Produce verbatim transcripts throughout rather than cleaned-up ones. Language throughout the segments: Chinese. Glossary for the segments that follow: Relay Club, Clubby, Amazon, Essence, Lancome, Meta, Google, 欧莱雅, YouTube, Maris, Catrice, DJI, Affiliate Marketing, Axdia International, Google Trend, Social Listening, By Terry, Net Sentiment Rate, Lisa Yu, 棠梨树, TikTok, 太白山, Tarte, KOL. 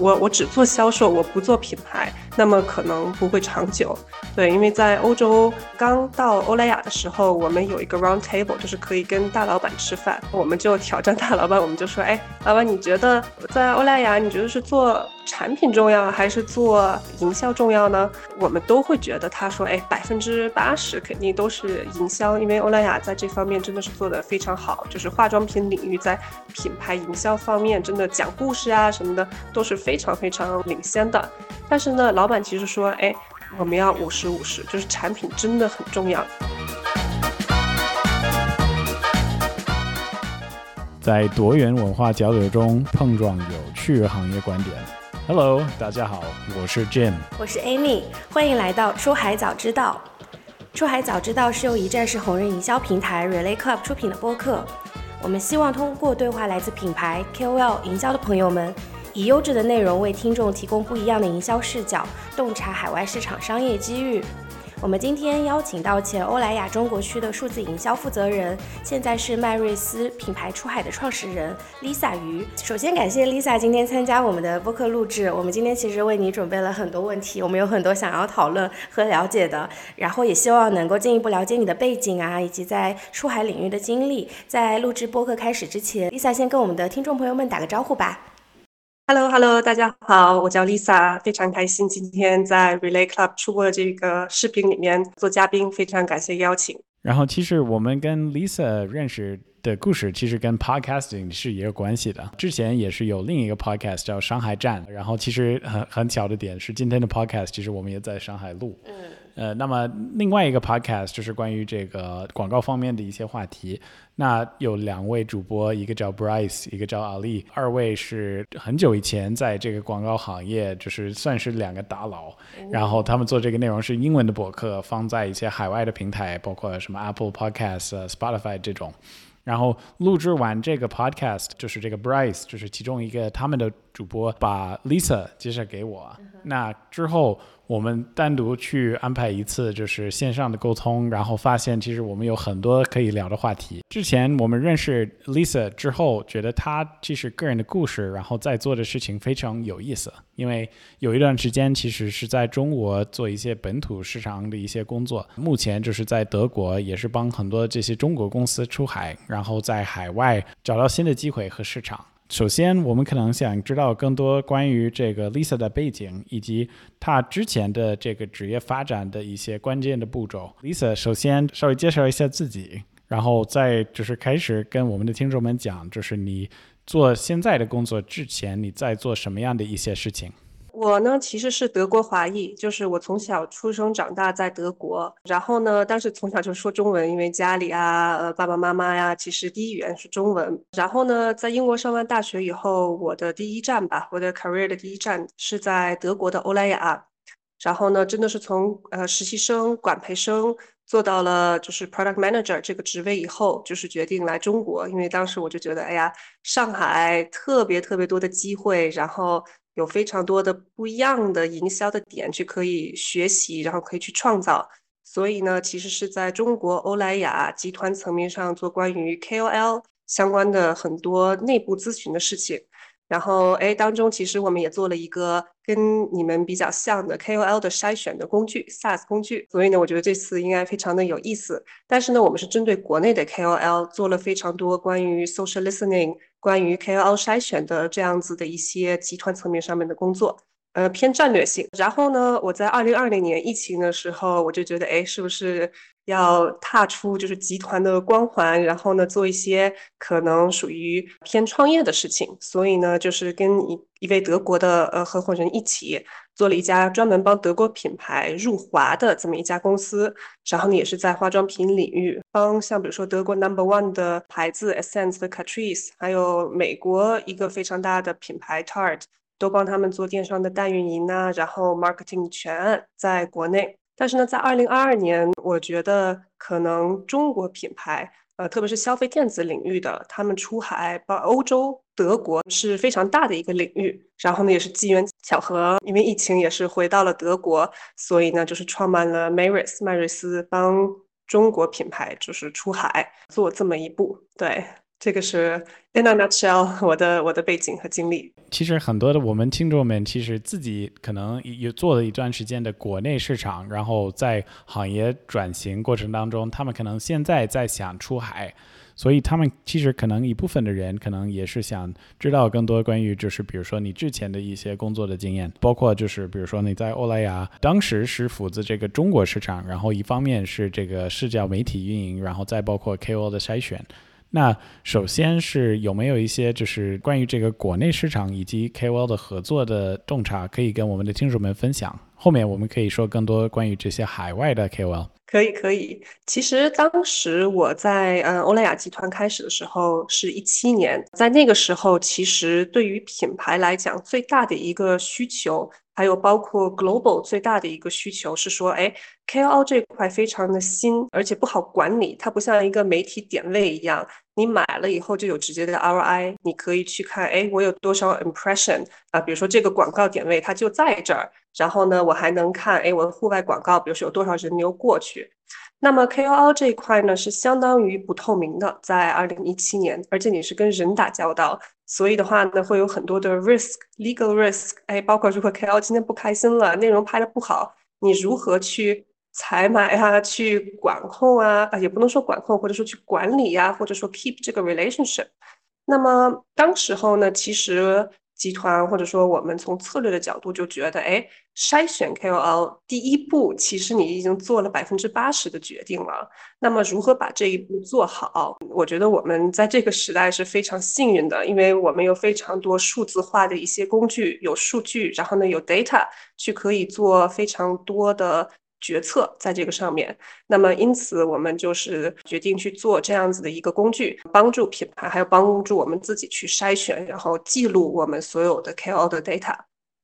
我我只做销售，我不做品牌，那么可能不会长久。对，因为在欧洲刚到欧莱雅的时候，我们有一个 round table， 就是可以跟大老板吃饭，我们就挑战大老板，我们就说，哎，老板，你觉得在欧莱雅，你觉得是做产品重要还是做营销重要呢？我们都会觉得他说，哎，百分之八十肯定都是营销，因为欧莱雅在这方面真的是做得非常好，就是化妆品领域在品牌营销方面，真的讲故事啊什么的都是非常非常领先的。但是呢，老板其实说，哎，我们要五十五十，就是产品真的很重要。在多元文化交流中碰撞有趣行业观点。Hello， 大家好，我是 Jim， 我是 Amy， 欢迎来到出海早知道。出海早知道是由一站式红人营销平台 Relay Club 出品的播客。我们希望通过对话来自品牌 K O L 营销的朋友们，以优质的内容为听众提供不一样的营销视角，洞察海外市场商业机遇。我们今天邀请到前欧莱雅中国区的数字营销负责人，现在是迈瑞斯品牌出海的创始人 Lisa 于。首先感谢 Lisa 今天参加我们的播客录制，我们今天其实为你准备了很多问题，我们有很多想要讨论和了解的，然后也希望能够进一步了解你的背景啊，以及在出海领域的经历。在录制播客开始之前， Lisa 先跟我们的听众朋友们打个招呼吧。Hello Hello， 大家好，我叫 Lisa， 非常开心今天在 Relay Club 出过这个视频里面做嘉宾，非常感谢邀请。然后其实我们跟 Lisa 认识的故事其实跟 podcasting 是也有关系的，之前也是有另一个 podcast 叫上海站，然后其实 很, 很巧的点是今天的 podcast 其实我们也在上海录、嗯呃、那么另外一个 podcast 就是关于这个广告方面的一些话题，那有两位主播，一个叫 Bryce， 一个叫 Ali， 二位是很久以前在这个广告行业就是算是两个大佬、嗯、然后他们做这个内容是英文的博客，放在一些海外的平台，包括什么 Apple Podcast、Spotify 这种。然后录制完这个 podcast， 就是这个 Bryce， 就是其中一个他们的主播把 Lisa 介绍给我、嗯、那之后我们单独去安排一次就是线上的沟通，然后发现其实我们有很多可以聊的话题。之前我们认识 Lisa 之后，觉得她其实个人的故事然后在做的事情非常有意思，因为有一段时间其实是在中国做一些本土市场的一些工作，目前就是在德国也是帮很多这些中国公司出海，然后在海外找到新的机会和市场。首先我们可能想知道更多关于这个 Lisa 的背景，以及她之前的这个职业发展的一些关键的步骤。 Lisa 首先稍微介绍一下自己，然后再就是开始跟我们的听众们讲，就是你做现在的工作之前你在做什么样的一些事情。我呢其实是德国华裔，就是我从小出生长大在德国，然后呢但是从小就说中文，因为家里啊、呃、爸爸妈妈呀、啊、其实第一语言是中文。然后呢在英国上完大学以后，我的第一站吧，我的 career 的第一站是在德国的欧莱雅，然后呢真的是从呃实习生、管培生做到了就是 product manager 这个职位以后，就是决定来中国，因为当时我就觉得，哎呀，上海特别特别多的机会，然后有非常多的不一样的营销的点去可以学习，然后可以去创造。所以呢，其实是在中国欧莱雅集团层面上做关于 K O L 相关的很多内部咨询的事情。然后哎，当中其实我们也做了一个跟你们比较像的 K O L 的筛选的工具 SaaS 工具，所以呢我觉得这次应该非常的有意思。但是呢我们是针对国内的 K O L 做了非常多关于 social listening、 关于 K O L 筛选的这样子的一些集团层面上面的工作，呃，偏战略性。然后呢我在二零二零年疫情的时候，我就觉得哎，是不是要踏出就是集团的光环，然后呢做一些可能属于偏创业的事情。所以呢就是跟一一位德国的呃合伙人一起做了一家专门帮德国品牌入华的这么一家公司，然后呢也是在化妆品领域，帮像比如说德国 number one 的牌子 Essence 的 Catrice， 还有美国一个非常大的品牌 Tarte， 都帮他们做电商的代运营啊，然后 marketing 全案在国内。但是呢，在二零二二年，我觉得可能中国品牌呃，特别是消费电子领域的，他们出海到欧洲、德国是非常大的一个领域。然后呢，也是机缘巧合，因为疫情也是回到了德国，所以呢，就是创办了 Maris 麦瑞斯，帮中国品牌就是出海做这么一步。对，这个是 in a nutshell 我的我的背景和经历。其实很多的我们听众们其实自己可能也做了一段时间的国内市场，然后在行业转型过程当中，他们可能现在在想出海，所以他们其实可能一部分的人可能也是想知道更多关于就是比如说你之前的一些工作的经验，包括就是比如说你在欧莱雅当时是负责这个中国市场，然后一方面是这个社交媒体运营，然后再包括 K O L 的筛选。那首先是有没有一些就是关于这个国内市场以及 K O L 的合作的洞察可以跟我们的听众们分享，后面我们可以说更多关于这些海外的 K O L。 可以可以其实当时我在、嗯、欧莱雅集团开始的时候是一七年，在那个时候其实对于品牌来讲最大的一个需求，还有包括 global 最大的一个需求是说，哎 K O L 这块非常的新，而且不好管理，它不像一个媒体点位一样，你买了以后就有直接的 R O I， 你可以去看，哎，我有多少 impression 啊？比如说这个广告点位它就在这儿，然后呢，我还能看，哎，我的户外广告，比如说有多少人流过去。那么 K O L 这一块呢是相当于不透明的，在二零一七年，而且你是跟人打交道，所以的话呢会有很多的 risk legal risk， 哎，包括如果 K O L 今天不开心了，内容拍得不好，你如何去采买啊，去管控啊，也不能说管控，或者说去管理啊，或者说 keep 这个 relationship。 那么当时候呢，其实集团或者说我们从策略的角度就觉得，哎，筛选 K O L 第一步其实你已经做了 百分之八十 的决定了，那么如何把这一步做好，我觉得我们在这个时代是非常幸运的，因为我们有非常多数字化的一些工具，有数据，然后呢有 data 去可以做非常多的决策在这个上面。那么因此我们就是决定去做这样子的一个工具，帮助品牌还有帮助我们自己去筛选，然后记录我们所有的 K O L 的 data。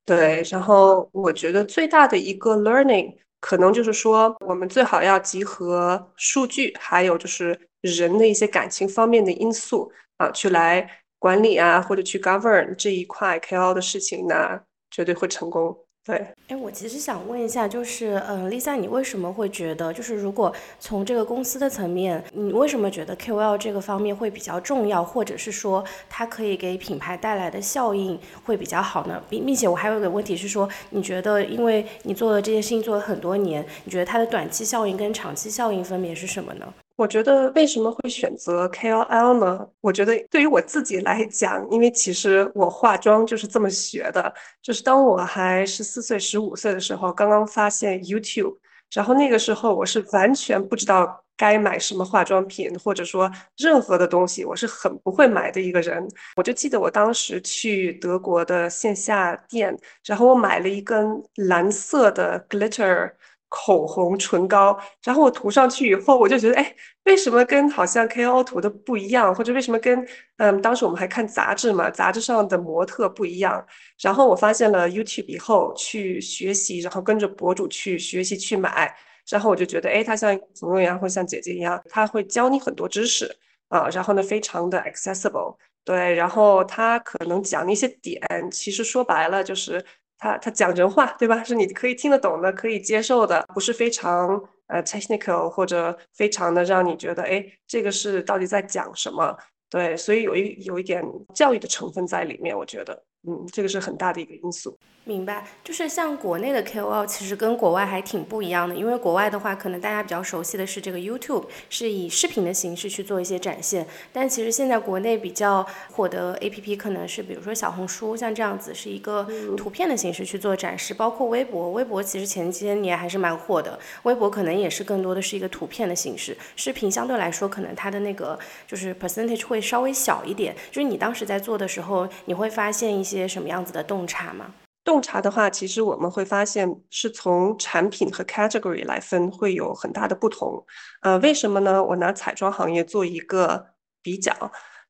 对，然后我觉得最大的一个 learning 可能就是说，我们最好要集合数据还有就是人的一些感情方面的因素啊，去来管理啊，或者去 govern 这一块 K O L 的事情呢，绝对会成功。对，哎，我其实想问一下，就是，呃，Lisa，你为什么会觉得，就是如果从这个公司的层面，你为什么觉得 K O L 这个方面会比较重要，或者是说它可以给品牌带来的效应会比较好呢？并并且我还有一个问题是说，你觉得因为你做了这件事情做了很多年，你觉得它的短期效应跟长期效应分别是什么呢？我觉得为什么会选择 K O L 呢？我觉得对于我自己来讲，因为其实我化妆就是这么学的，就是当我还十四岁十五岁的时候，刚刚发现 YouTube， 然后那个时候我是完全不知道该买什么化妆品，或者说任何的东西，我是很不会买的一个人。我就记得我当时去德国的线下店，然后我买了一根蓝色的 glitter口红唇膏，然后我涂上去以后，我就觉得，哎，为什么跟好像 K O L 涂的不一样，或者为什么跟嗯，当时我们还看杂志嘛，杂志上的模特不一样。然后我发现了 YouTube 以后去学习，然后跟着博主去学习去买，然后我就觉得，哎，他像朋友一样，或像姐姐一样，他会教你很多知识啊，然后呢非常的 accessible， 对，然后他可能讲一些点，其实说白了就是他, 他讲人话，对吧？是你可以听得懂的，可以接受的，不是非常呃 technical 或者非常的让你觉得，哎，这个是到底在讲什么？对，所以有一有一点教育的成分在里面，我觉得。嗯，这个是很大的一个因素。明白，就是像国内的 K O L 其实跟国外还挺不一样的，因为国外的话可能大家比较熟悉的是这个 YouTube 是以视频的形式去做一些展现，但其实现在国内比较火的 A P P 可能是比如说小红书，像这样子是一个图片的形式去做展示，包括微博微博其实前些年还是蛮火的，微博可能也是更多的是一个图片的形式，视频相对来说可能它的那个就是 percentage 会稍微小一点。就是你当时在做的时候，你会发现一些什么样子的洞察吗？洞察的话，其实我们会发现是从产品和 category 来分，会有很大的不同。呃，为什么呢？我拿彩妆行业做一个比较，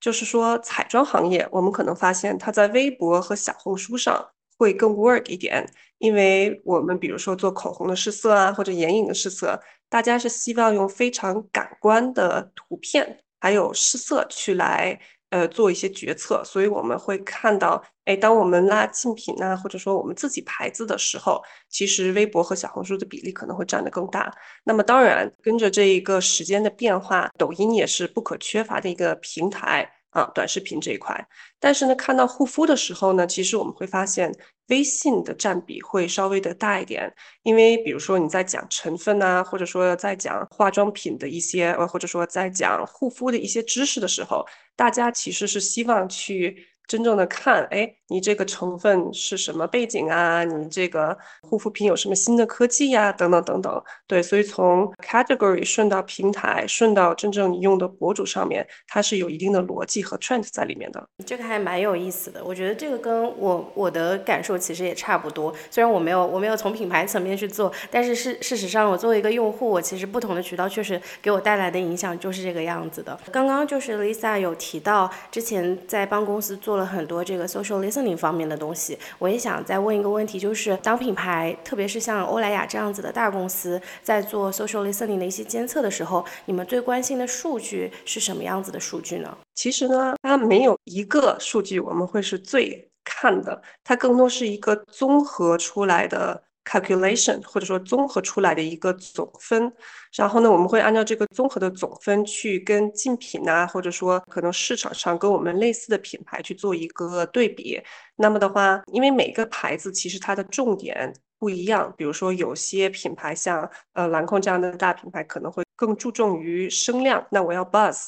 就是说彩妆行业，我们可能发现它在微博和小红书上会更 work 一点，因为我们比如说做口红的试色啊，或者眼影的试色，大家是希望用非常感官的图片还有试色去来呃做一些决策，所以我们会看到，哎，当我们拉竞品啊，或者说我们自己牌子的时候，其实微博和小红书的比例可能会占得更大。那么当然，跟着这一个时间的变化，抖音也是不可缺乏的一个平台啊，短视频这一块。但是呢，看到护肤的时候呢，其实我们会发现微信的占比会稍微的大一点，因为比如说你在讲成分啊，或者说在讲化妆品的一些，或者说在讲护肤的一些知识的时候，大家其实是希望去真正的看，哎，你这个成分是什么背景啊，你这个护肤品有什么新的科技呀、啊，等等等等。对，所以从 category 顺到平台，顺到真正你用的博主上面，它是有一定的逻辑和 trend 在里面的。这个还蛮有意思的，我觉得这个跟我我的感受其实也差不多。虽然我没有我没有从品牌层面去做，但是事事实上我作为一个用户，我其实不同的渠道确实给我带来的影响就是这个样子的。刚刚就是 Lisa 有提到之前在帮公司做做了很多这个 social listening 方面的东西，我也想再问一个问题，就是当品牌，特别是像欧莱雅这样子的大公司，在做 social listening 的一些监测的时候，你们最关心的数据是什么样子的数据呢？其实呢，它没有一个数据我们会是最看的，它更多是一个综合出来的 calculation， 或者说综合出来的一个总分。然后呢，我们会按照这个综合的总分去跟竞品啊，或者说可能市场上跟我们类似的品牌去做一个对比。那么的话，因为每个牌子其实它的重点不一样，比如说有些品牌像呃兰蔻这样的大品牌可能会更注重于声量，那我要 buzz。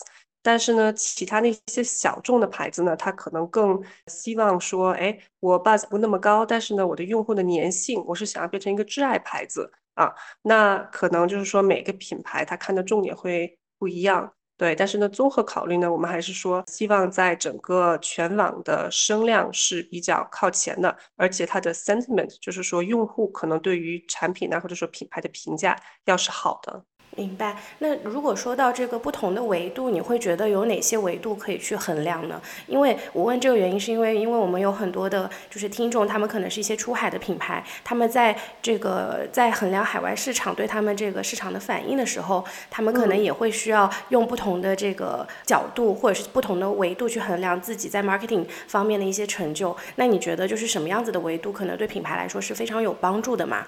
但是呢，其他那些小众的牌子呢，它可能更希望说，哎，我 buzz 不那么高，但是呢，我的用户的粘性，我是想要变成一个挚爱牌子啊。那可能就是说每个品牌它看的重点会不一样，对。但是呢，综合考虑呢，我们还是说希望在整个全网的声量是比较靠前的，而且它的 sentiment 就是说用户可能对于产品啊或者说品牌的评价要是好的。明白。那如果说到这个不同的维度，你会觉得有哪些维度可以去衡量呢？因为我问这个原因是因为因为我们有很多的就是听众，他们可能是一些出海的品牌，他们在这个在衡量海外市场对他们这个市场的反应的时候，他们可能也会需要用不同的这个角度或者是不同的维度去衡量自己在 marketing 方面的一些成就。那你觉得就是什么样子的维度可能对品牌来说是非常有帮助的吗？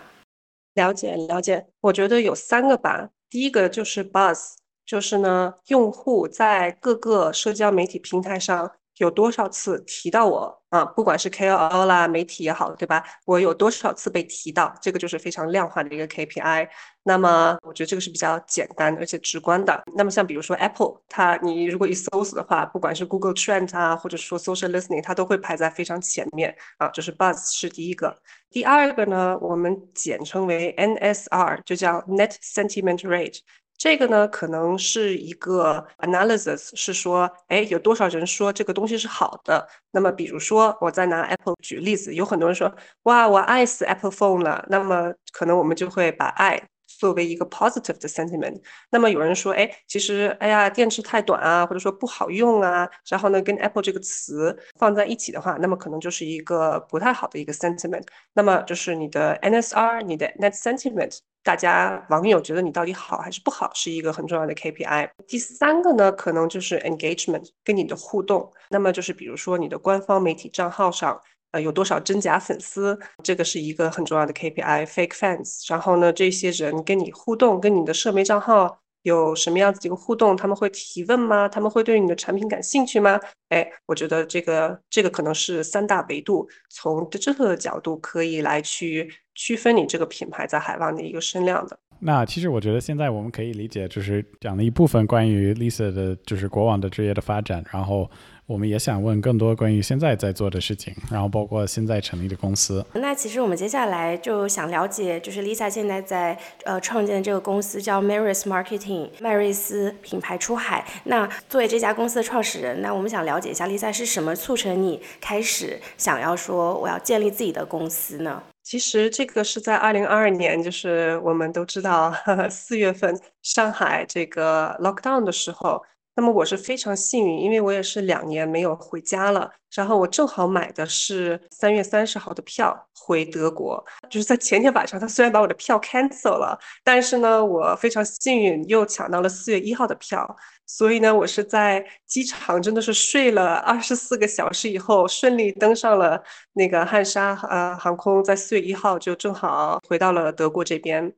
了解了解，我觉得有三个吧。第一个就是 buzz， 就是呢，用户在各个社交媒体平台上有多少次提到我啊，不管是 K O L 啦，媒体也好，对吧？我有多少次被提到，这个就是非常量化的一个 K P I。那么我觉得这个是比较简单而且直观的。那么像比如说 Apple， 它你如果一搜索的话，不管是 Google Trend 啊，或者说 Social Listening， 它都会排在非常前面啊。就是 buzz 是第一个。第二个呢，我们简称为 N S R， 就叫 Net Sentiment Rate。这个呢，可能是一个 analysis， 是说，哎，有多少人说这个东西是好的？那么，比如说，我再拿 Apple 举例子，有很多人说，哇，我爱死 Apple Phone 了。那么，可能我们就会把爱作为一个 positive 的 sentiment。那么有人说，哎，其实，哎呀，电池太短啊，或者说不好用啊，然后呢，跟 Apple 这个词放在一起的话，那么可能就是一个不太好的一个 sentiment。那么就是你的 N S R， 你的 net sentiment。大家网友觉得你到底好还是不好是一个很重要的 K P I。 第三个呢，可能就是 engagement， 跟你的互动。那么就是比如说你的官方媒体账号上呃，有多少真假粉丝，这个是一个很重要的 K P I。 fake fans， 然后呢这些人跟你互动，跟你的社媒账号有什么样子的一个互动，他们会提问吗？他们会对你的产品感兴趣吗？哎，我觉得这个这个可能是三大维度，从这个角度可以来去区分你这个品牌在海外的一个声量的。那其实我觉得现在我们可以理解，就是讲了一部分关于 Lisa 的就是过往的职业的发展，然后我们也想问更多关于现在在做的事情，然后包括现在成立的公司。那其实我们接下来就想了解，就是 Lisa 现在在呃创建的这个公司叫 Maris Marketing， 迈瑞斯品牌出海。那作为这家公司的创始人，那我们想了解一下 Lisa 是什么促成你开始想要说我要建立自己的公司呢？其实这个是在二零二二年，就是我们都知道四月份上海这个 lockdown 的时候。那么我是非常幸运，因为我也是两年没有回家了，然后我正好买的是三月三十号的票回德国，就是在前天晚上他虽然把我的票 cancel 了，但是呢我非常幸运又抢到了四月一号的票，所以呢我是在机场真的是睡了二十四个小时以后顺利登上了那个汉莎、呃、航空，在四月一号就正好回到了德国这边。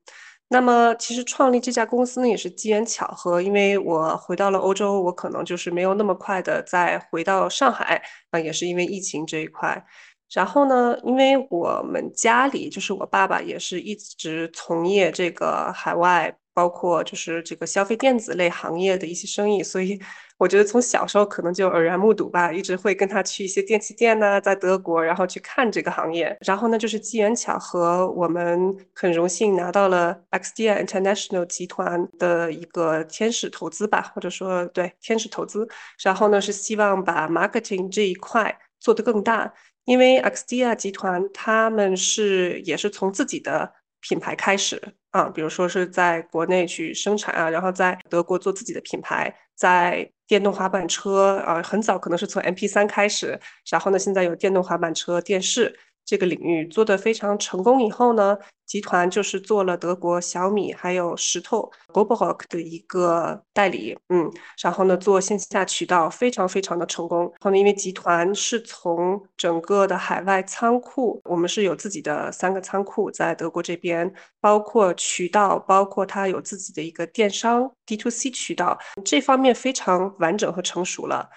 那么其实创立这家公司呢也是机缘巧合，因为我回到了欧洲，我可能就是没有那么快的再回到上海、呃、也是因为疫情这一块。然后呢因为我们家里就是我爸爸也是一直从业这个海外包括就是这个消费电子类行业的一些生意，所以我觉得从小时候可能就耳濡目睹吧，一直会跟他去一些电器店啊，在德国然后去看这个行业。然后呢就是机缘巧合，我们很荣幸拿到了 Axdia International 集团的一个天使投资吧，或者说对天使投资，然后呢是希望把 marketing 这一块做得更大。因为 Axdia 集团他们是也是从自己的品牌开始啊，比如说是在国内去生产啊，然后在德国做自己的品牌，在电动滑板车啊，很早可能是从 M P 三 开始，然后呢现在有电动滑板车电视这个领域做得非常成功以后呢，集团就是做了德国小米还有石头 Roborock 的一个代理，嗯，然后呢做线下渠道非常非常的成功。然后呢因为集团是从整个的海外仓库，我们是有自己的三个仓库在德国这边，包括渠道，包括它有自己的一个电商 D 二 C 渠道，这方面非常完整和成熟了。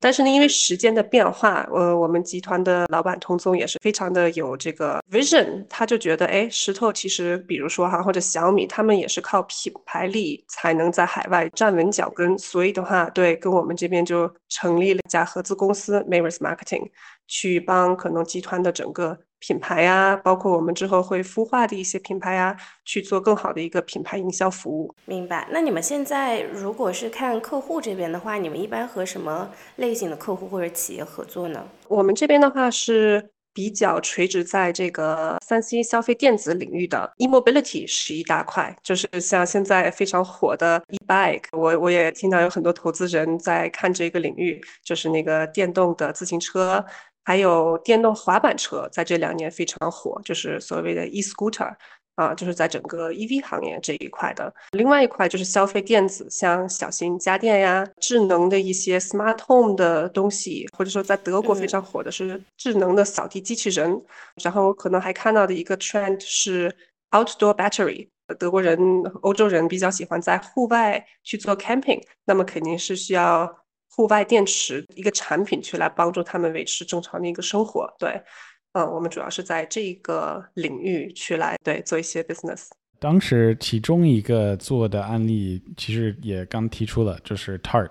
但是呢因为时间的变化，呃，我们集团的老板童总也是非常的有这个 vision， 他就觉得哎，石头其实比如说哈，或者小米他们也是靠品牌力才能在海外站稳脚跟，所以的话对跟我们这边就成立了一家合资公司 Mavericks Marketing， 去帮可能集团的整个品牌啊，包括我们之后会孵化的一些品牌啊，去做更好的一个品牌营销服务。明白。那你们现在如果是看客户这边的话，你们一般和什么类型的客户或者企业合作呢？我们这边的话是比较垂直在这个 三 C 消费电子领域的 e-mobility 是一大块，就是像现在非常火的 e-bike， 我, 我也听到有很多投资人在看这个领域，就是那个电动的自行车，还有电动滑板车在这两年非常火，就是所谓的 e-scooter，啊，就是在整个 E V 行业这一块的。另外一块就是消费电子，像小型家电呀，智能的一些 smart home 的东西，或者说在德国非常火的是智能的扫地机器人，嗯，然后可能还看到的一个 trend 是 outdoor battery， 德国人欧洲人比较喜欢在户外去做 camping， 那么肯定是需要户外电池一个产品去来帮助他们维持正常的一个生活。对，嗯，我们主要是在这个领域去来对做一些 business。 当时其中一个做的案例其实也刚提出了，就是 Tarte，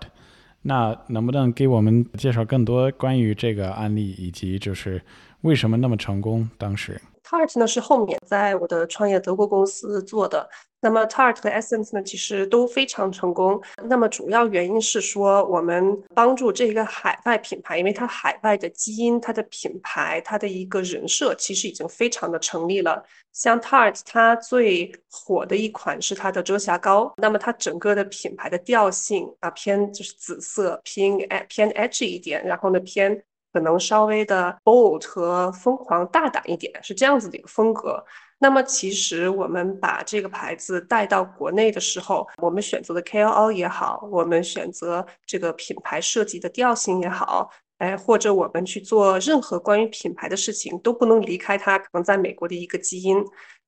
那能不能给我们介绍更多关于这个案例以及就是为什么那么成功？当时 Tarte 呢是后面在我的创业德国公司做的，那么 Tarte 和 Essence 呢其实都非常成功。那么主要原因是说我们帮助这个海外品牌，因为它海外的基因，它的品牌，它的一个人设其实已经非常的成立了。像 Tarte 它最火的一款是它的遮瑕膏，那么它整个的品牌的调性啊，偏就是紫色，偏偏 edgy 一点，然后呢偏可能稍微的 bold 和疯狂大胆一点，是这样子的一个风格。那么其实我们把这个牌子带到国内的时候，我们选择的 K O L 也好，我们选择这个品牌设计的调性也好，哎，或者我们去做任何关于品牌的事情都不能离开它可能在美国的一个基因。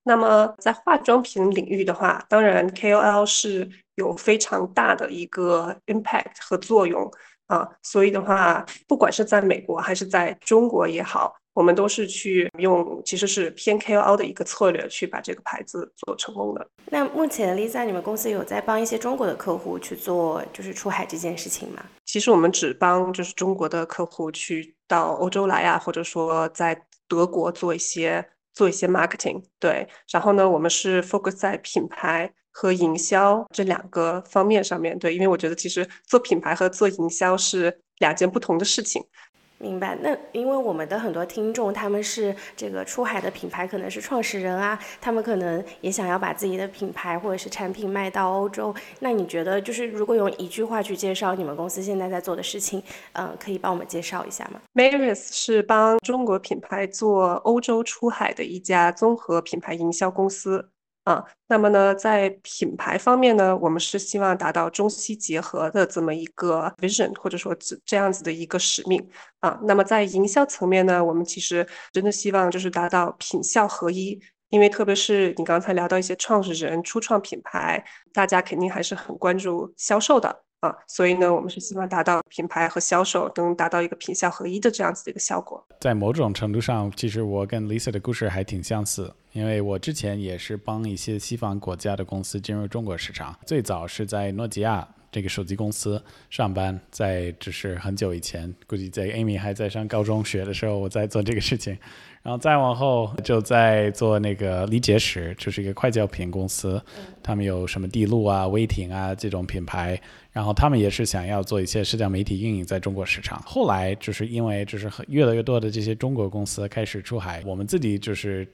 那么在化妆品领域的话，当然 K O L 是有非常大的一个 impact 和作用啊，所以的话不管是在美国还是在中国也好，我们都是去用其实是偏 K O L 的一个策略去把这个牌子做成功的。那目前 Lisa 你们公司有在帮一些中国的客户去做就是出海这件事情吗？其实我们只帮就是中国的客户去到欧洲来啊，或者说在德国做一些做一些 marketing。 对，然后呢我们是 focus 在品牌和营销这两个方面上面。对，因为我觉得其实做品牌和做营销是两件不同的事情。明白。那因为我们的很多听众他们是这个出海的品牌可能是创始人啊，他们可能也想要把自己的品牌或者是产品卖到欧洲，那你觉得就是如果用一句话去介绍你们公司现在在做的事情，呃、可以帮我们介绍一下吗？ Maris 是帮中国品牌做欧洲出海的一家综合品牌营销公司啊。那么呢，在品牌方面呢，我们是希望达到中西结合的这么一个 vision， 或者说这样子的一个使命啊。那么在营销层面呢，我们其实真的希望就是达到品效合一，因为特别是你刚才聊到一些创始人初创品牌，大家肯定还是很关注销售的啊，所以呢，我们是希望达到品牌和销售能达到一个品效合一的这样子的一个效果。在某种程度上，其实我跟 Lisa 的故事还挺相似，因为我之前也是帮一些西方国家的公司进入中国市场，最早是在诺基亚这个手机公司上班，在只是很久以前，估计在 Amy 还在上高中学的时候，我在做这个事情。然后再往后就在做那个李杰石，就是一个快消品公司，他们有什么地露啊、威婷啊这种品牌，然后他们也是想要做一些社交媒体运营在中国市场。后来就是因为就是越来越多的这些中国公司开始出海，我们自己就是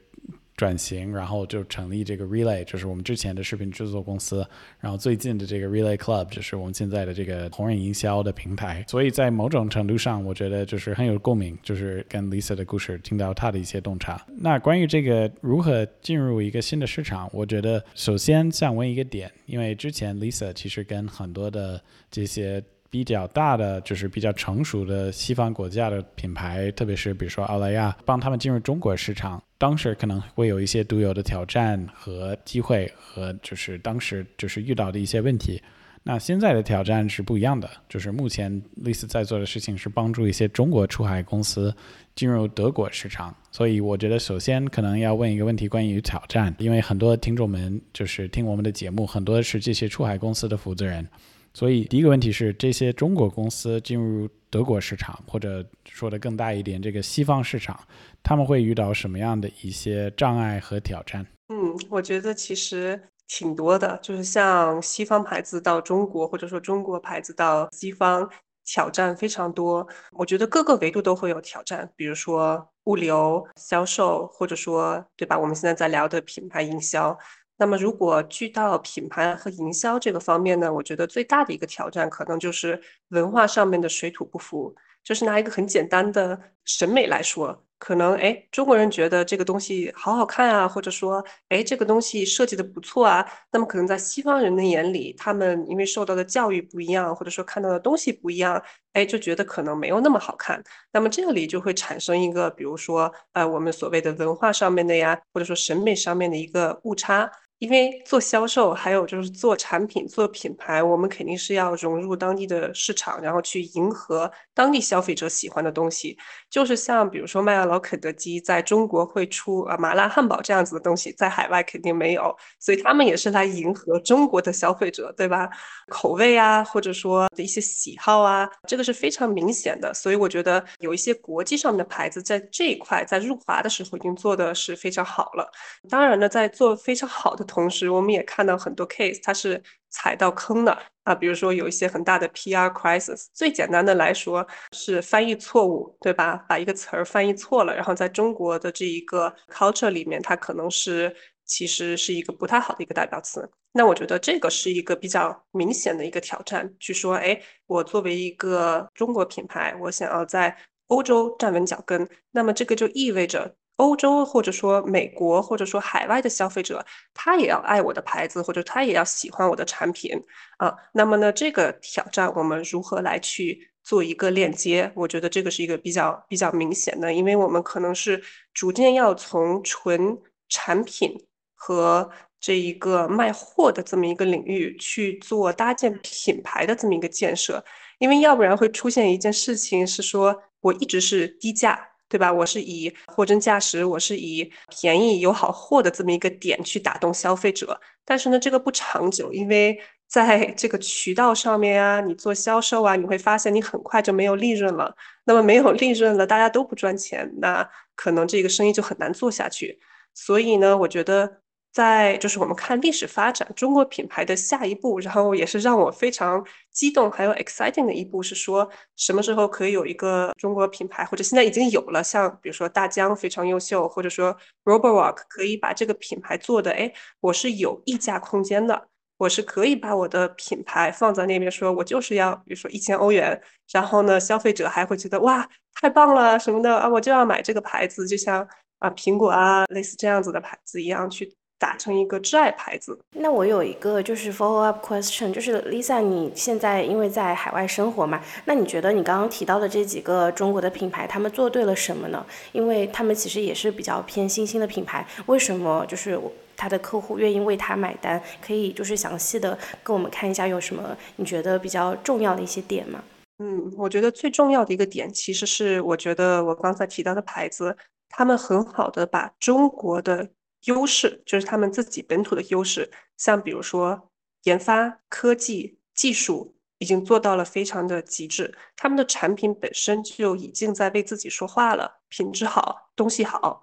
转型，然后就成立这个 Relay， 就是我们之前的视频制作公司，然后最近的这个 Relay Club 就是我们现在的这个红人营销的平台。所以在某种程度上我觉得就是很有共鸣，就是跟 Lisa 的故事听到她的一些洞察。那关于这个如何进入一个新的市场，我觉得首先想问一个点，因为之前 Lisa 其实跟很多的这些比较大的就是比较成熟的西方国家的品牌，特别是比如说澳大利亚，帮他们进入中国市场，当时可能会有一些独有的挑战和机会，和就是当时就是遇到的一些问题。那现在的挑战是不一样的，就是目前 Lisa 在做的事情是帮助一些中国出海公司进入德国市场。所以我觉得首先可能要问一个问题关于挑战，因为很多听众们就是听我们的节目，很多是这些出海公司的负责人，所以第一个问题是这些中国公司进入德国市场，或者说的更大一点这个西方市场，他们会遇到什么样的一些障碍和挑战？嗯，我觉得其实挺多的，就是像西方牌子到中国，或者说中国牌子到西方，挑战非常多。我觉得各个维度都会有挑战，比如说物流、销售，或者说对吧，我们现在在聊的品牌营销。那么如果聚到品牌和营销这个方面呢，我觉得最大的一个挑战可能就是文化上面的水土不服。就是拿一个很简单的审美来说，可能哎，中国人觉得这个东西好好看啊，或者说哎，这个东西设计的不错啊，那么可能在西方人的眼里，他们因为受到的教育不一样，或者说看到的东西不一样，哎，就觉得可能没有那么好看。那么这里就会产生一个比如说呃，我们所谓的文化上面的呀，或者说审美上面的一个误差。因为做销售还有就是做产品做品牌，我们肯定是要融入当地的市场，然后去迎合当地消费者喜欢的东西。就是像比如说麦当劳肯德基在中国会出麻辣汉堡这样子的东西，在海外肯定没有，所以他们也是来迎合中国的消费者，对吧？口味啊，或者说的一些喜好啊，这个是非常明显的。所以我觉得有一些国际上面的牌子在这一块在入华的时候已经做的是非常好了。当然呢，在做非常好的同时，我们也看到很多 case 它是踩到坑的啊，比如说有一些很大的 P R crisis， 最简单的来说是翻译错误，对吧？把一个词儿翻译错了，然后在中国的这一个 culture 里面，它可能是其实是一个不太好的一个代表词。那我觉得这个是一个比较明显的一个挑战，去说，哎，我作为一个中国品牌，我想要在欧洲站稳脚跟，那么这个就意味着欧洲或者说美国或者说海外的消费者，他也要爱我的牌子，或者他也要喜欢我的产品啊。那么呢，这个挑战我们如何来去做一个链接，我觉得这个是一个比较比较明显的，因为我们可能是逐渐要从纯产品和这一个卖货的这么一个领域去做搭建品牌的这么一个建设。因为要不然会出现一件事情是说，我一直是低价，对吧？我是以货真价实，我是以便宜有好货的这么一个点去打动消费者，但是呢，这个不长久，因为在这个渠道上面啊，你做销售啊，你会发现你很快就没有利润了。那么没有利润了，大家都不赚钱，那可能这个生意就很难做下去。所以呢，我觉得在就是我们看历史发展中国品牌的下一步，然后也是让我非常激动还有 exciting 的一步是说，什么时候可以有一个中国品牌，或者现在已经有了，像比如说大疆非常优秀，或者说 Roborock 可以把这个品牌做的，哎，我是有溢价空间的，我是可以把我的品牌放在那边，说我就是要比如说一千欧元，然后呢消费者还会觉得哇太棒了什么的啊，我就要买这个牌子，就像啊苹果啊类似这样子的牌子一样去打成一个挚爱牌子。那我有一个就是 follow up question， 就是 Lisa 你现在因为在海外生活嘛，那你觉得你刚刚提到的这几个中国的品牌他们做对了什么呢？因为他们其实也是比较偏新兴的品牌，为什么就是他的客户愿意为他买单？可以就是详细的跟我们看一下有什么你觉得比较重要的一些点吗？嗯，我觉得最重要的一个点其实是我觉得我刚才提到的牌子，他们很好的把中国的优势，就是他们自己本土的优势，像比如说研发、科技、技术已经做到了非常的极致，他们的产品本身就已经在为自己说话了，品质好，东西好。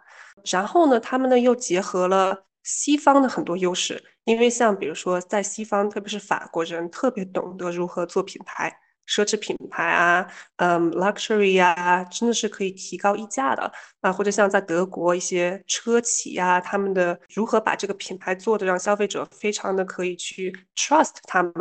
然后呢，他们呢又结合了西方的很多优势，因为像比如说在西方，特别是法国人特别懂得如何做品牌，奢侈品牌啊，嗯 luxury 啊，真的是可以提高溢价的啊，或者像在德国一些车企啊，他们的如何把这个品牌做的让消费者非常的可以去 trust 他们。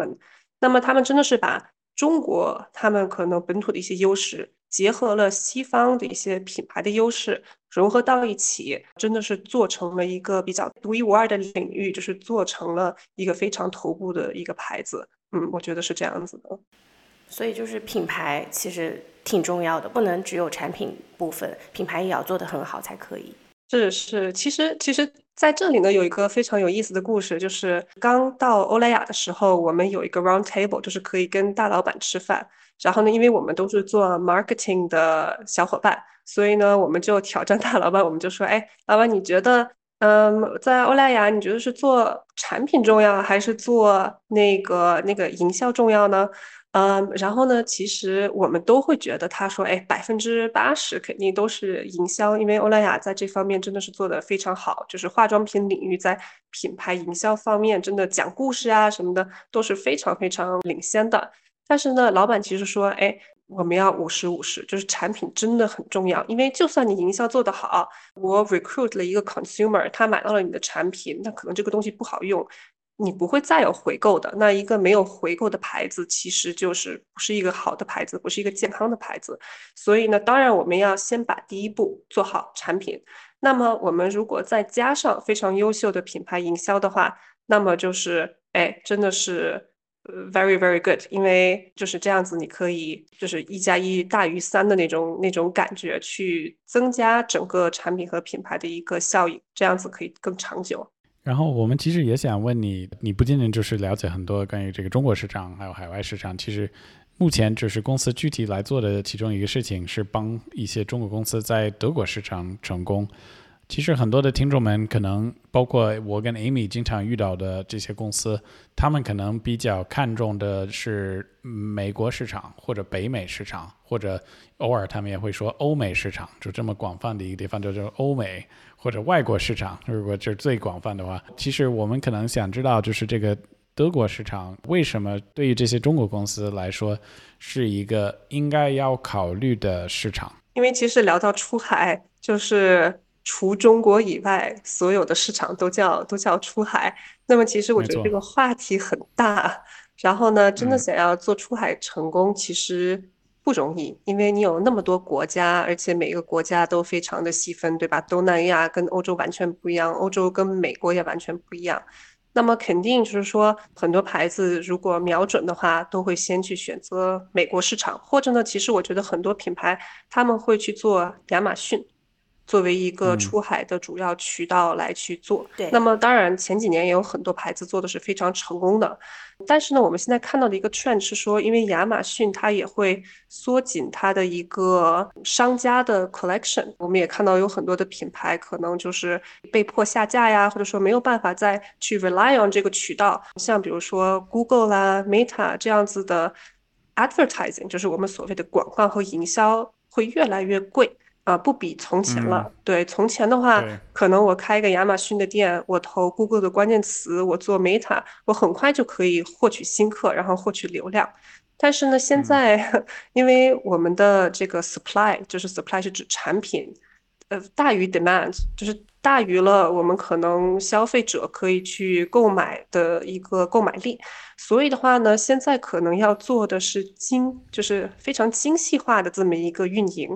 那么他们真的是把中国他们可能本土的一些优势结合了西方的一些品牌的优势融合到一起，真的是做成了一个比较独一无二的领域，就是做成了一个非常头部的一个牌子。嗯，我觉得是这样子的。所以就是品牌其实挺重要的，不能只有产品部分，品牌也要做得很好才可以。是是，其实其实在这里呢有一个非常有意思的故事，就是刚到欧莱雅的时候，我们有一个 round table， 就是可以跟大老板吃饭。然后呢，因为我们都是做 marketing 的小伙伴，所以呢我们就挑战大老板，我们就说，哎，老板你觉得嗯，在欧莱雅你觉得是做产品重要还是做那个那个营销重要呢？嗯，然后呢其实我们都会觉得他说，哎，百分之八十肯定都是营销，因为欧莱雅在这方面真的是做得非常好，就是化妆品领域在品牌营销方面真的讲故事啊什么的都是非常非常领先的。但是呢老板其实说，哎，我们要五十五十，就是产品真的很重要，因为就算你营销做得好，我 recruit 了一个 consumer， 他买到了你的产品，那可能这个东西不好用，你不会再有回购的，那一个没有回购的牌子其实就是不是一个好的牌子，不是一个健康的牌子。所以呢当然我们要先把第一步做好产品，那么我们如果再加上非常优秀的品牌营销的话，那么就是哎，真的是 very very good， 因为就是这样子你可以就是一加一大于三的那种那种感觉，去增加整个产品和品牌的一个效益，这样子可以更长久。然后我们其实也想问你，你不仅仅就是了解很多关于这个中国市场还有海外市场，其实目前就是公司具体来做的其中一个事情是帮一些中国公司在德国市场成功。其实很多的听众们可能包括我跟 Amy 经常遇到的这些公司，他们可能比较看重的是美国市场或者北美市场，或者偶尔他们也会说欧美市场，就这么广泛的一个地方就是欧美或者外国市场，如果这是最广泛的话。其实我们可能想知道，就是这个德国市场为什么对于这些中国公司来说是一个应该要考虑的市场？因为其实聊到出海，就是除中国以外所有的市场都叫都叫出海，那么其实我觉得这个话题很大，然后呢真的想要做出海成功、嗯、其实不容易，因为你有那么多国家，而且每个国家都非常的细分，对吧？东南亚跟欧洲完全不一样，欧洲跟美国也完全不一样，那么肯定就是说很多牌子如果瞄准的话都会先去选择美国市场，或者呢其实我觉得很多品牌他们会去做亚马逊作为一个出海的主要渠道来去做、嗯、那么当然前几年也有很多牌子做的是非常成功的，但是呢我们现在看到的一个 trend 是说，因为亚马逊它也会缩紧它的一个商家的 collection， 我们也看到有很多的品牌可能就是被迫下架呀，或者说没有办法再去 rely on 这个渠道，像比如说 Google 啦、Meta 这样子的 advertising， 就是我们所谓的广告和营销会越来越贵，呃，不比从前了、嗯、对，从前的话可能我开一个亚马逊的店，我投 Google 的关键词，我做 Meta， 我很快就可以获取新客，然后获取流量。但是呢现在、嗯、因为我们的这个 supply， 就是 supply 是指产品呃大于 demand， 就是大于了我们可能消费者可以去购买的一个购买力。所以的话呢现在可能要做的是精就是非常精细化的这么一个运营。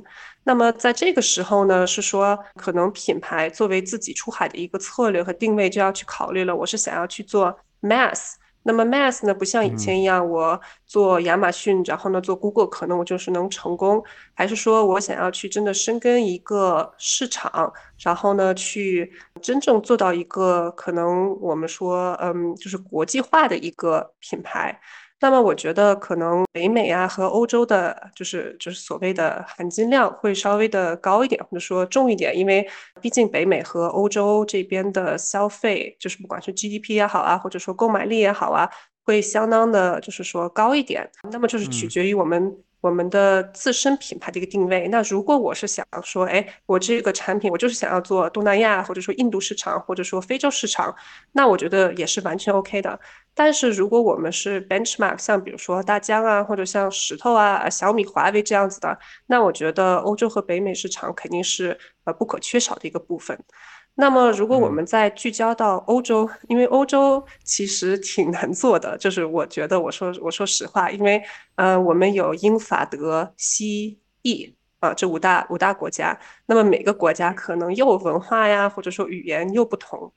那么在这个时候呢是说可能品牌作为自己出海的一个策略和定位就要去考虑了，我是想要去做 mass。那么 mass 呢不像以前一样我做亚马逊然后呢做 Google 可能我就是能成功，还是说我想要去真的深耕一个市场，然后呢去真正做到一个可能我们说嗯就是国际化的一个品牌。那么我觉得可能北美啊和欧洲的就是就是所谓的含金量会稍微的高一点或者说重一点，因为毕竟北美和欧洲这边的消费就是不管是 G D P 也好啊或者说购买力也好啊会相当的就是说高一点。那么就是取决于我们、嗯、我们的自身品牌的一个定位。那如果我是想说哎我这个产品我就是想要做东南亚或者说印度市场或者说非洲市场，那我觉得也是完全 OK 的。但是如果我们是 benchmark， 像比如说大疆啊或者像石头啊小米华为这样子的，那我觉得欧洲和北美市场肯定是呃不可缺少的一个部分。那么如果我们再聚焦到欧洲、嗯、因为欧洲其实挺难做的，就是我觉得我说我说实话，因为呃我们有英法德西意啊、呃、这五大五大国家，那么每个国家可能又文化呀或者说语言又不同。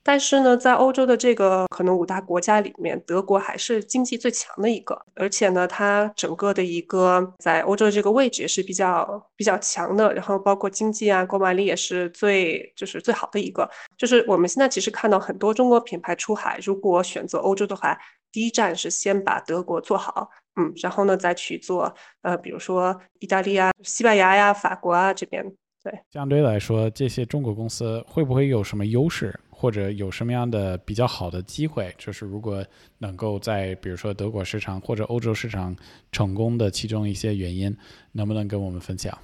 但是呢在欧洲的这个可能五大国家里面，德国还是经济最强的一个，而且呢它整个的一个在欧洲这个位置也是比较比较强的，然后包括经济啊购买力也是最就是最好的一个。就是我们现在其实看到很多中国品牌出海，如果选择欧洲的话，第一站是先把德国做好，嗯，然后呢再去做呃比如说意大利啊西班牙呀法国啊这边。对，相对来说这些中国公司会不会有什么优势或者有什么样的比较好的机会，就是如果能够在比如说德国市场或者欧洲市场成功的其中一些原因，能不能跟我们分享？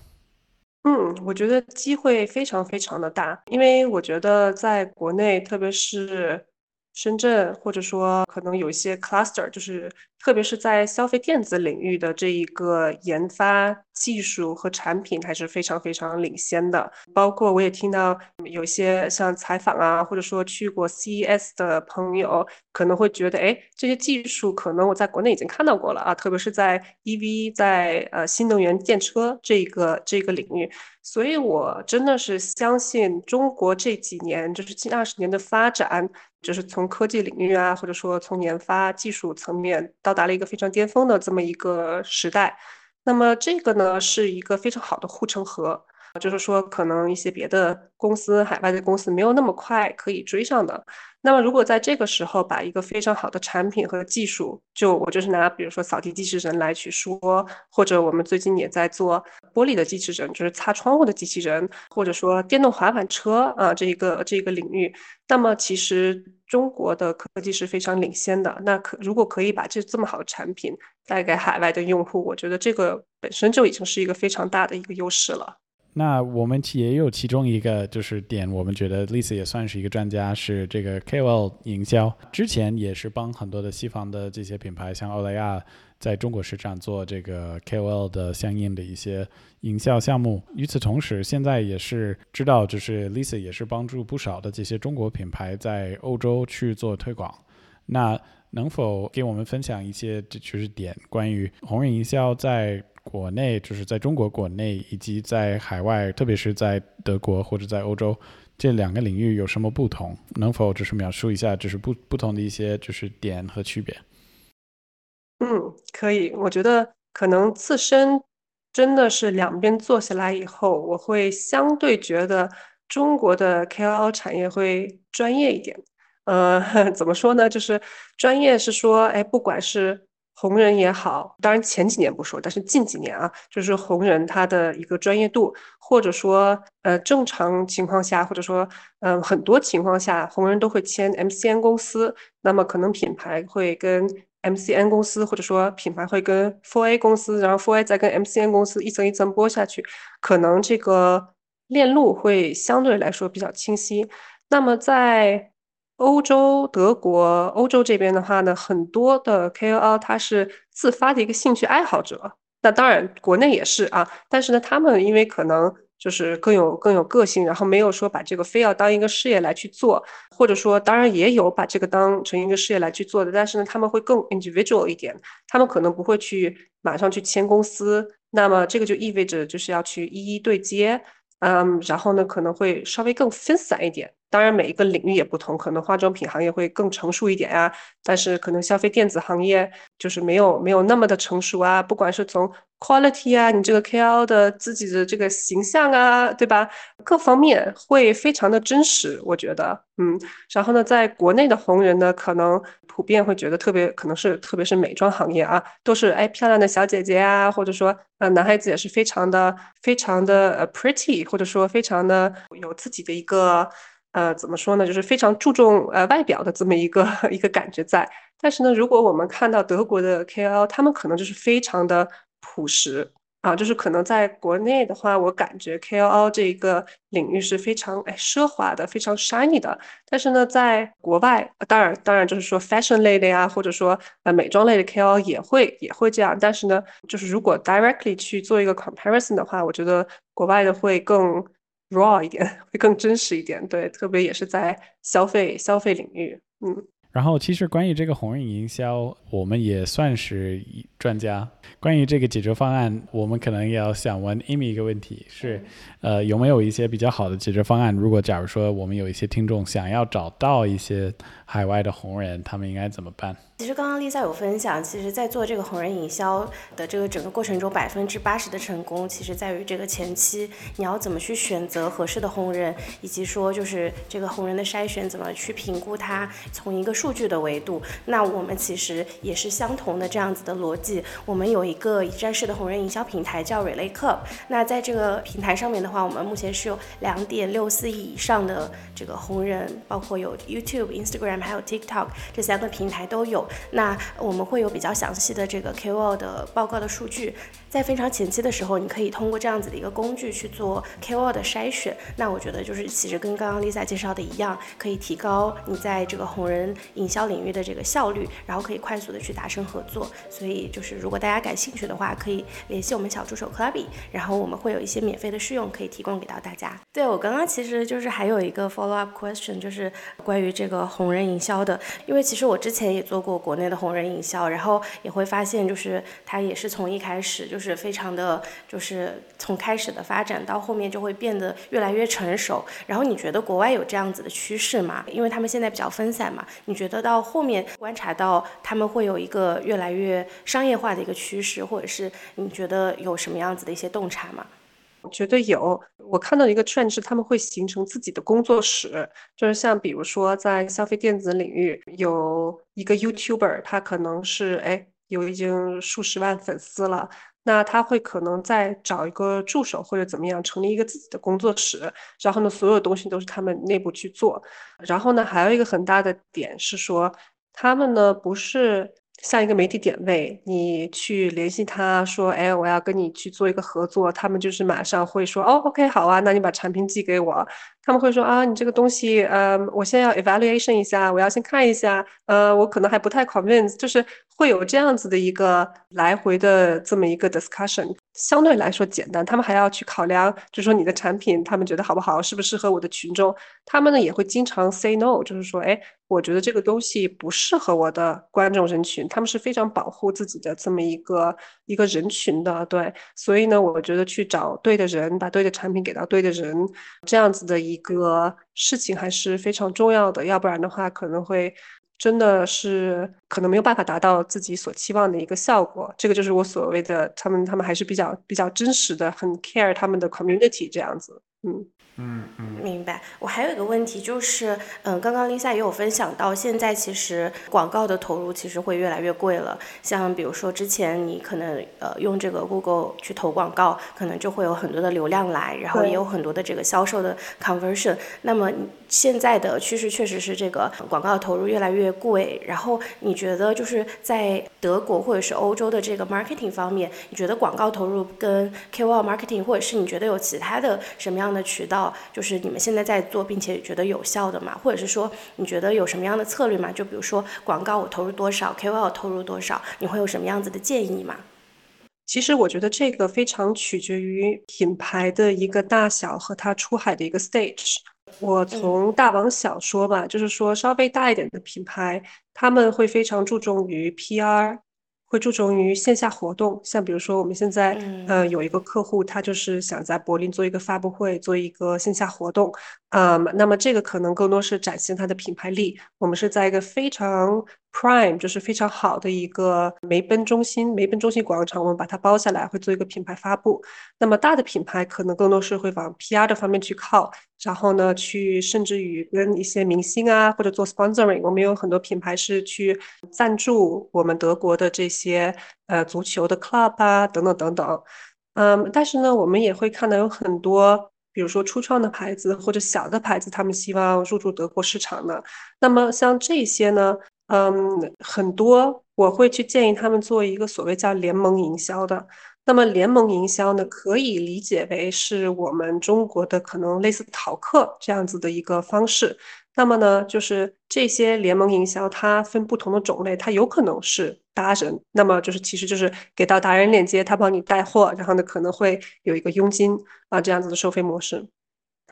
嗯，我觉得机会非常非常的大，因为我觉得在国内特别是深圳或者说可能有一些 cluster， 就是特别是在消费电子领域的这一个研发技术和产品还是非常非常领先的。包括我也听到有些像采访啊或者说去过 C E S 的朋友可能会觉得哎，这些技术可能我在国内已经看到过了啊，特别是在 E V 在呃新能源电车这个这个领域。所以我真的是相信中国这几年就是近二十年的发展，就是从科技领域啊或者说从研发技术层面到达了一个非常巅峰的这么一个时代。那么这个呢是一个非常好的护城河，就是说可能一些别的公司海外的公司没有那么快可以追上的。那么如果在这个时候把一个非常好的产品和技术，就我就是拿比如说扫地机器人来去说，或者我们最近也在做玻璃的机器人，就是擦窗户的机器人，或者说电动滑板车啊这个这个领域，那么其实中国的科技是非常领先的。那可如果可以把这这么好的产品带给海外的用户，我觉得这个本身就已经是一个非常大的一个优势了。那我们也有其中一个就是点，我们觉得 Lisa 也算是一个专家，是这个 K O L 营销，之前也是帮很多的西方的这些品牌像欧莱雅在中国市场做这个 K O L 的相应的一些营销项目。与此同时现在也是知道就是 Lisa 也是帮助不少的这些中国品牌在欧洲去做推广，那能否给我们分享一些就是点关于红人营销在国内，就是在中国国内以及在海外，特别是在德国或者在欧洲这两个领域有什么不同？能否就是描述一下就是 不, 不同的一些就是点和区别？嗯，可以。我觉得可能自身真的是两边做下来以后，我会相对觉得中国的 K O L 产业会专业一点。呃，怎么说呢？就是专业是说，哎，不管是红人也好，当然前几年不说，但是近几年啊，就是红人他的一个专业度，或者说呃正常情况下，或者说嗯、呃、很多情况下，红人都会签 M C N 公司，那么可能品牌会跟 M C N 公司或者说品牌会跟 四 A 公司，然后 四 A 再跟 M C N 公司一层一层剥下去，可能这个链路会相对来说比较清晰。那么在欧洲德国欧洲这边的话呢，很多的 K O L 它是自发的一个兴趣爱好者，那当然国内也是啊，但是呢他们因为可能就是更有更有个性，然后没有说把这个非要当一个事业来去做，或者说当然也有把这个当成一个事业来去做的，但是呢他们会更 individual 一点，他们可能不会去马上去签公司，那么这个就意味着就是要去一一对接，嗯，然后呢可能会稍微更分散一点，当然每一个领域也不同，可能化妆品行业会更成熟一点啊，但是可能消费电子行业就是没有没有那么的成熟啊，不管是从quality 啊，你这个 K O L 的自己的这个形象啊，对吧？各方面会非常的真实，我觉得，嗯。然后呢，在国内的红人呢，可能普遍会觉得特别，可能是特别是美妆行业啊，都是哎漂亮的小姐姐啊，或者说呃男孩子也是非常的非常的呃 pretty， 或者说非常的有自己的一个呃怎么说呢，就是非常注重呃外表的这么一个一个感觉在。但是呢，如果我们看到德国的 K O L， 他们可能就是非常的朴实啊，就是可能在国内的话，我感觉 K O L 这个领域是非常哎奢华的，非常 shiny 的。但是呢，在国外，当然当然就是说 fashion 类的呀，或者说呃美妆类的 K O L 也会也会这样。但是呢，就是如果 directly 去做一个 comparison 的话，我觉得国外的会更 raw 一点，会更真实一点。对，特别也是在消费消费领域，嗯。然后其实关于这个红人营销，我们也算是专家，关于这个解决方案，我们可能也要想问 Amy 一个问题，是呃，有没有一些比较好的解决方案，如果假如说我们有一些听众想要找到一些海外的红人，他们应该怎么办？其实刚刚 Lisa 有分享，其实在做这个红人营销的这个整个过程中，百分之八十的成功其实在于这个前期你要怎么去选择合适的红人，以及说就是这个红人的筛选怎么去评估它，从一个数据的维度。那我们其实也是相同的这样子的逻辑，我们有一个一站式的红人营销平台叫 Relay Club， 那在这个平台上面的话，我们目前是有 两点六四亿以上的这个红人，包括有 YouTube、Instagram 还有 TikTok 这三个平台都有。那我们会有比较详细的这个 K O L 的报告的数据，在非常前期的时候，你可以通过这样子的一个工具去做 K O L 的筛选。那我觉得就是其实跟刚刚 Lisa 介绍的一样，可以提高你在这个红人营销领域的这个效率，然后可以快速的去达成合作。所以就是如果大家感兴趣的话，可以联系我们小助手 Clubby， 然后我们会有一些免费的试用可以提供给到大家。对，我刚刚其实就是还有一个 follow up question， 就是关于这个红人营销的，因为其实我之前也做过国内的红人营销，然后也会发现就是它也是从一开始就是非常的就是从开始的发展到后面就会变得越来越成熟。然后你觉得国外有这样子的趋势吗？因为他们现在比较分散嘛，你觉得到后面观察到他们会有一个越来越商业化的一个趋势，或者是你觉得有什么样子的一些洞察吗？绝对有，我看到一个 trend 是他们会形成自己的工作室，就是像比如说在消费电子领域有一个 YouTuber， 他可能是哎有已经数十万粉丝了，那他会可能再找一个助手或者怎么样成立一个自己的工作室，然后呢所有东西都是他们内部去做。然后呢还有一个很大的点是说，他们呢不是像一个媒体点位，你去联系他说哎我要跟你去做一个合作，他们就是马上会说哦 OK 好啊，那你把产品寄给我。他们会说啊你这个东西呃我先要 evaluation 一下，我要先看一下，呃我可能还不太 convince， 就是会有这样子的一个来回的这么一个 discussion， 相对来说简单。他们还要去考量就是说你的产品他们觉得好不好，适不适合我的群众。他们呢也会经常 say no， 就是说哎我觉得这个东西不适合我的观众人群，他们是非常保护自己的这么一个一个人群的。对，所以呢我觉得去找对的人，把对的产品给到对的人，这样子的一个事情还是非常重要的，要不然的话可能会真的是可能没有办法达到自己所期望的一个效果。这个就是我所谓的他们他们还是比较比较真实的，很 care 他们的 community 这样子。嗯嗯嗯，明白。我还有一个问题就是，嗯，刚刚 Lisa 也有分享到，现在其实广告的投入其实会越来越贵了。像比如说之前你可能呃用这个 Google 去投广告，可能就会有很多的流量来，然后也有很多的这个销售的 conversion。那么现在的趋势确实是这个广告投入越来越贵。然后你觉得就是在德国或者是欧洲的这个 marketing 方面，你觉得广告投入跟 K O L marketing， 或者是你觉得有其他的什么样的渠道，就是你们现在在做并且觉得有效的嘛？或者是说你觉得有什么样的策略嘛？就比如说广告我投入多少， K O L 投入多少，你会有什么样子的建议吗？其实我觉得这个非常取决于品牌的一个大小和它出海的一个 stage。 我从大往小说吧、嗯、就是说稍微大一点的品牌，他们会非常注重于 P R，会注重于线下活动，像比如说我们现在、嗯、呃有一个客户，他就是想在柏林做一个发布会，做一个线下活动，嗯，那么这个可能更多是展现他的品牌力。我们是在一个非常 prime， 就是非常好的一个梅奔中心，梅奔中心广场，我们把它包下来，会做一个品牌发布。那么大的品牌可能更多是会往 P R 的方面去靠，然后呢，去甚至于跟一些明星啊，或者做 sponsoring， 我们有很多品牌是去赞助我们德国的这些呃足球的 club 啊，等等等等。嗯，但是呢，我们也会看到有很多，比如说初创的牌子或者小的牌子，他们希望入驻德国市场的。那么像这些呢，嗯，很多我会去建议他们做一个所谓叫联盟营销的。那么联盟营销呢，可以理解为是我们中国的可能类似淘客这样子的一个方式。那么呢，就是这些联盟营销它分不同的种类，它有可能是达人，那么就是其实就是给到达人链接，他帮你带货，然后呢可能会有一个佣金啊这样子的收费模式。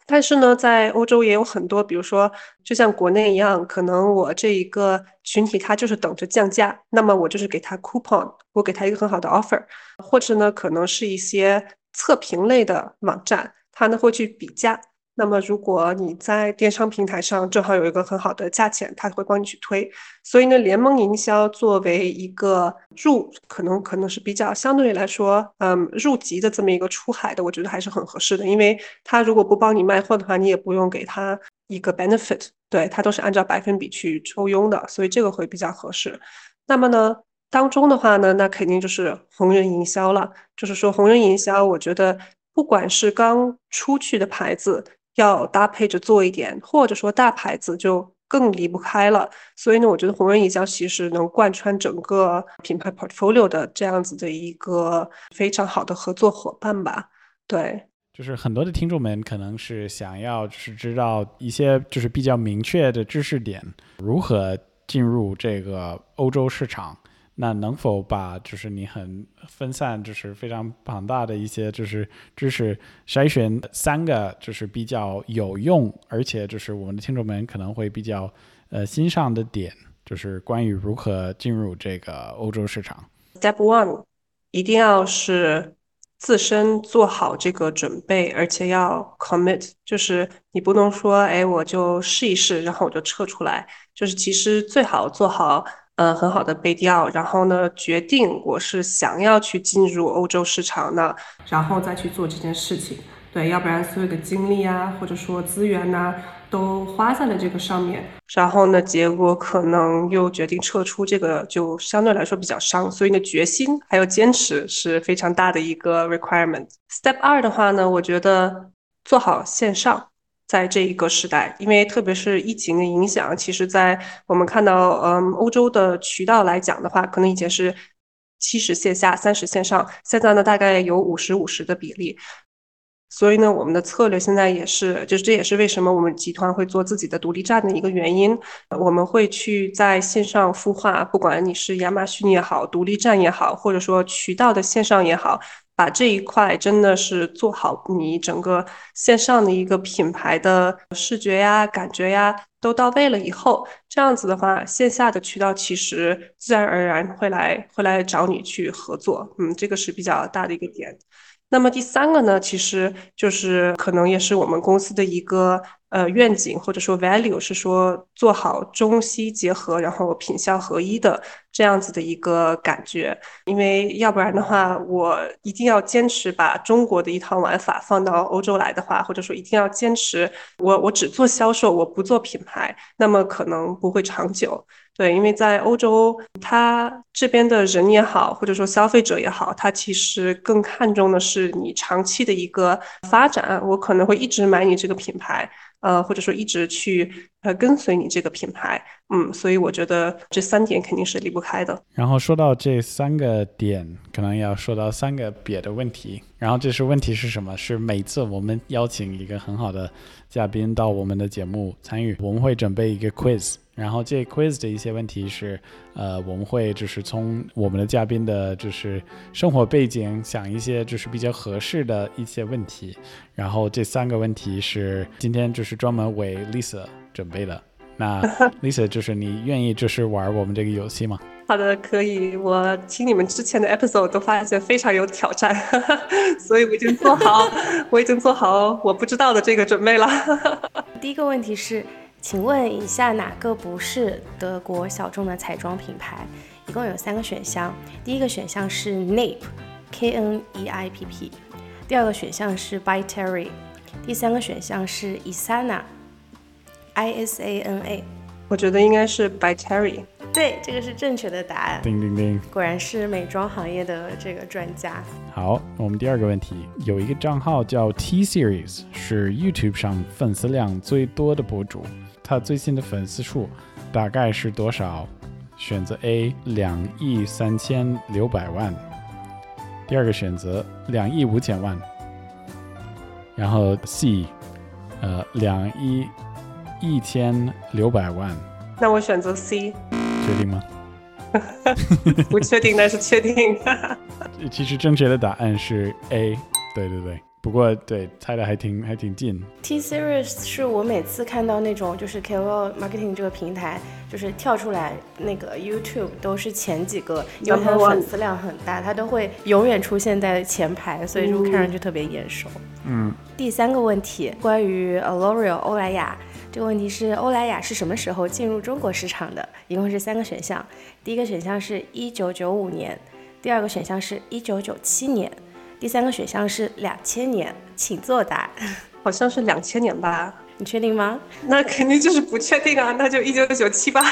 但是呢，在欧洲也有很多，比如说就像国内一样，可能我这一个群体他就是等着降价，那么我就是给他 coupon， 我给他一个很好的 offer， 或者呢可能是一些测评类的网站，他呢会去比价，那么如果你在电商平台上正好有一个很好的价钱，他会帮你去推。所以呢，联盟营销作为一个入可能可能是比较相对来说嗯入籍的这么一个出海的，我觉得还是很合适的。因为他如果不帮你卖货的话，你也不用给他一个 benefit， 对，他都是按照百分比去抽佣的，所以这个会比较合适。那么呢当中的话呢，那肯定就是红人营销了，就是说红人营销我觉得不管是刚出去的牌子要搭配着做一点，或者说大牌子就更离不开了。所以呢，我觉得红人营销其实能贯穿整个品牌 portfolio 的这样子的一个非常好的合作伙伴吧。对，就是很多的听众们可能是想要就是知道一些就是比较明确的知识点，如何进入这个欧洲市场。那能否把就是你很分散就是非常庞大的一些就是知识筛选三个就是比较有用，而且就是我们的听众们可能会比较呃欣赏的点，就是关于如何进入这个欧洲市场。 Step one 一定要是自身做好这个准备，而且要 commit， 就是你不能说哎我就试一试然后我就撤出来，就是其实最好做好呃，很好的背调，然后呢，决定我是想要去进入欧洲市场呢，然后再去做这件事情。对，要不然所有的精力啊，或者说资源呐，都花在了这个上面，然后呢，结果可能又决定撤出，这个就相对来说比较伤。所以呢，决心还有坚持是非常大的一个 requirement。Step 二的话呢，我觉得做好线上。在这一个时代，因为特别是疫情的影响，其实在我们看到嗯，欧洲的渠道来讲的话，可能以前是七十线下三十线上，现在呢大概有 五十 五十 的比例。所以呢我们的策略现在也是，就是这也是为什么我们集团会做自己的独立站的一个原因，我们会去在线上孵化，不管你是亚马逊也好，独立站也好，或者说渠道的线上也好，把这一块真的是做好，你整个线上的一个品牌的视觉呀、感觉呀都到位了以后，这样子的话，线下的渠道其实自然而然会来会来找你去合作。嗯，这个是比较大的一个点。那么第三个呢，其实就是可能也是我们公司的一个呃愿景或者说 value， 是说做好中西结合，然后品效合一的这样子的一个感觉。因为要不然的话，我一定要坚持把中国的一套玩法放到欧洲来的话，或者说一定要坚持我我只做销售，我不做品牌，那么可能不会长久。对，因为在欧洲，他这边的人也好，或者说消费者也好，他其实更看重的是你长期的一个发展。我可能会一直买你这个品牌，呃，或者说一直去呃跟随你这个品牌。嗯，所以我觉得这三点肯定是离不开的。然后说到这三个点，可能要说到三个别的问题。然后这是问题是什么？是每次我们邀请一个很好的嘉宾到我们的节目参与，我们会准备一个 quiz。然后这 quiz 的一些问题是呃，我们会就是从我们的嘉宾的就是生活背景想一些就是比较合适的一些问题，然后这三个问题是今天就是专门为 Lisa 准备的。那 Lisa 就是你愿意就是玩我们这个游戏吗？好的，可以。我听你们之前的 episode 都发现非常有挑战，所以我已经做好我已经做好我不知道的这个准备了。第一个问题是，请问以下哪个不是德国小众的彩妆品牌？一共有三个选项。第一个选项是 N E I P P， 第二个选项是 By Terry， 第三个选项是 Isana。 我觉得应该是 By Terry。 对，这个是正确的答案。叮叮叮，果然是美妆行业的这个专家。好，我们第二个问题，有一个账号叫 T-Series， 是 YouTube 上粉丝量最多的博主，他最新的粉丝数大概是多少？选择 A 两亿三千六百万，第二个选择两亿五千万，然后 C 呃两亿一千六百万。那我选择 C。 确定吗？不确定，但是确定。其实正确的答案是 A。 对对对，不过对，猜的还挺还挺近。 T-Series 是我每次看到那种就是 K O L Marketing 这个平台就是跳出来那个 YouTube 都是前几个，因为它的粉丝量很大，它都会永远出现在前排，所以就看上去特别眼熟。嗯，第三个问题关于 L'Oreal 欧莱雅，这个问题是欧莱雅是什么时候进入中国市场的？一共是三个选项。第一个选项是一九九五年，第二个选项是一九九七年，第三个选项是两千年，请作答。好像是两千年吧？你确定吗？那肯定就是不确定啊，那就一九九七吧。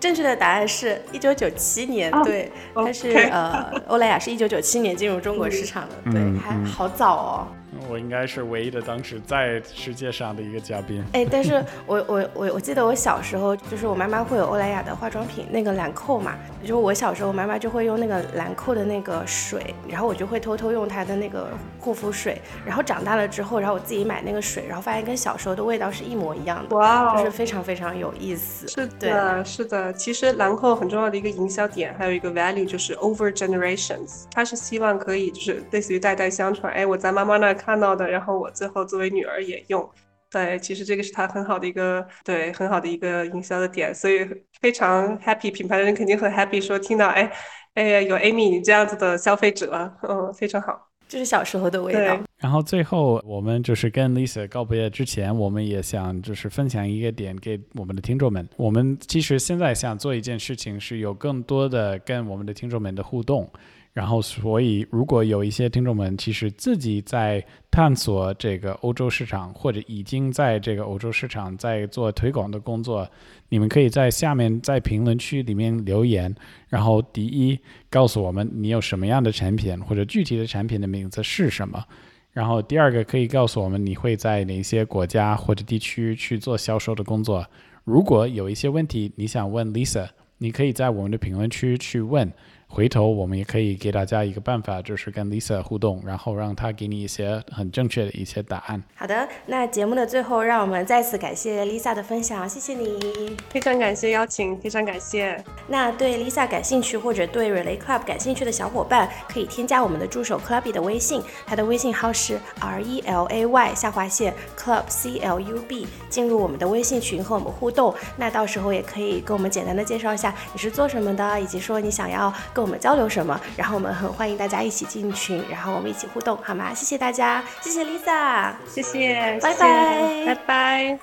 正确的答案是一九九七年，对，但、oh, okay. 是呃，欧莱雅是一九九七年进入中国市场的，嗯、对、嗯，还好早哦。我应该是唯一的当时在世界上的一个嘉宾。哎，但是我我我我记得我小时候就是我妈妈会有欧莱雅的化妆品那个兰蔻嘛，就是我小时候我妈妈就会用那个兰蔻的那个水，然后我就会偷偷用她的那个护肤水，然后长大了之后，然后我自己买那个水，然后发现跟小时候的味道是一模一样的。哇、wow ，就是非常非常有意思。是的，对，是的。其实兰蔻很重要的一个营销点，还有一个 value 就是 over generations， 它是希望可以就是类似于代代相传。哎，我在妈妈那看到的，然后我最后作为女儿也用。对，其实这个是他很好的一个，对，很好的一个营销的点，所以非常 happy， 品牌的人肯定很 happy， 说听到哎哎有 Amy 你这样子的消费者，嗯，非常好，这是小时候的味道。然后最后我们就是跟 Lisa 告别之前，我们也想就是分享一个点给我们的听众们。我们其实现在想做一件事情，是有更多的跟我们的听众们的互动。然后所以如果有一些听众们其实自己在探索这个欧洲市场，或者已经在这个欧洲市场在做推广的工作，你们可以在下面在评论区里面留言，然后第一告诉我们你有什么样的产品，或者具体的产品的名字是什么，然后第二个可以告诉我们你会在哪些国家或者地区去做销售的工作。如果有一些问题你想问 Lisa， 你可以在我们的评论区去问，回头我们也可以给大家一个办法，就是跟 Lisa 互动，然后让她给你一些很正确的一些答案。好的，那节目的最后让我们再次感谢 Lisa 的分享，谢谢你，非常感谢邀请，非常感谢。那对 Lisa 感兴趣或者对 Relay Club 感兴趣的小伙伴，可以添加我们的助手 Clubby 的微信，他的微信号是 R E L A Y 下划线 Club C L U B， 进入我们的微信群和我们互动。那到时候也可以跟我们简单的介绍一下你是做什么的，以及说你想要跟我们交流什么，然后我们很欢迎大家一起进群，然后我们一起互动好吗？谢谢大家，谢谢 Lisa， 谢谢，拜拜，拜拜。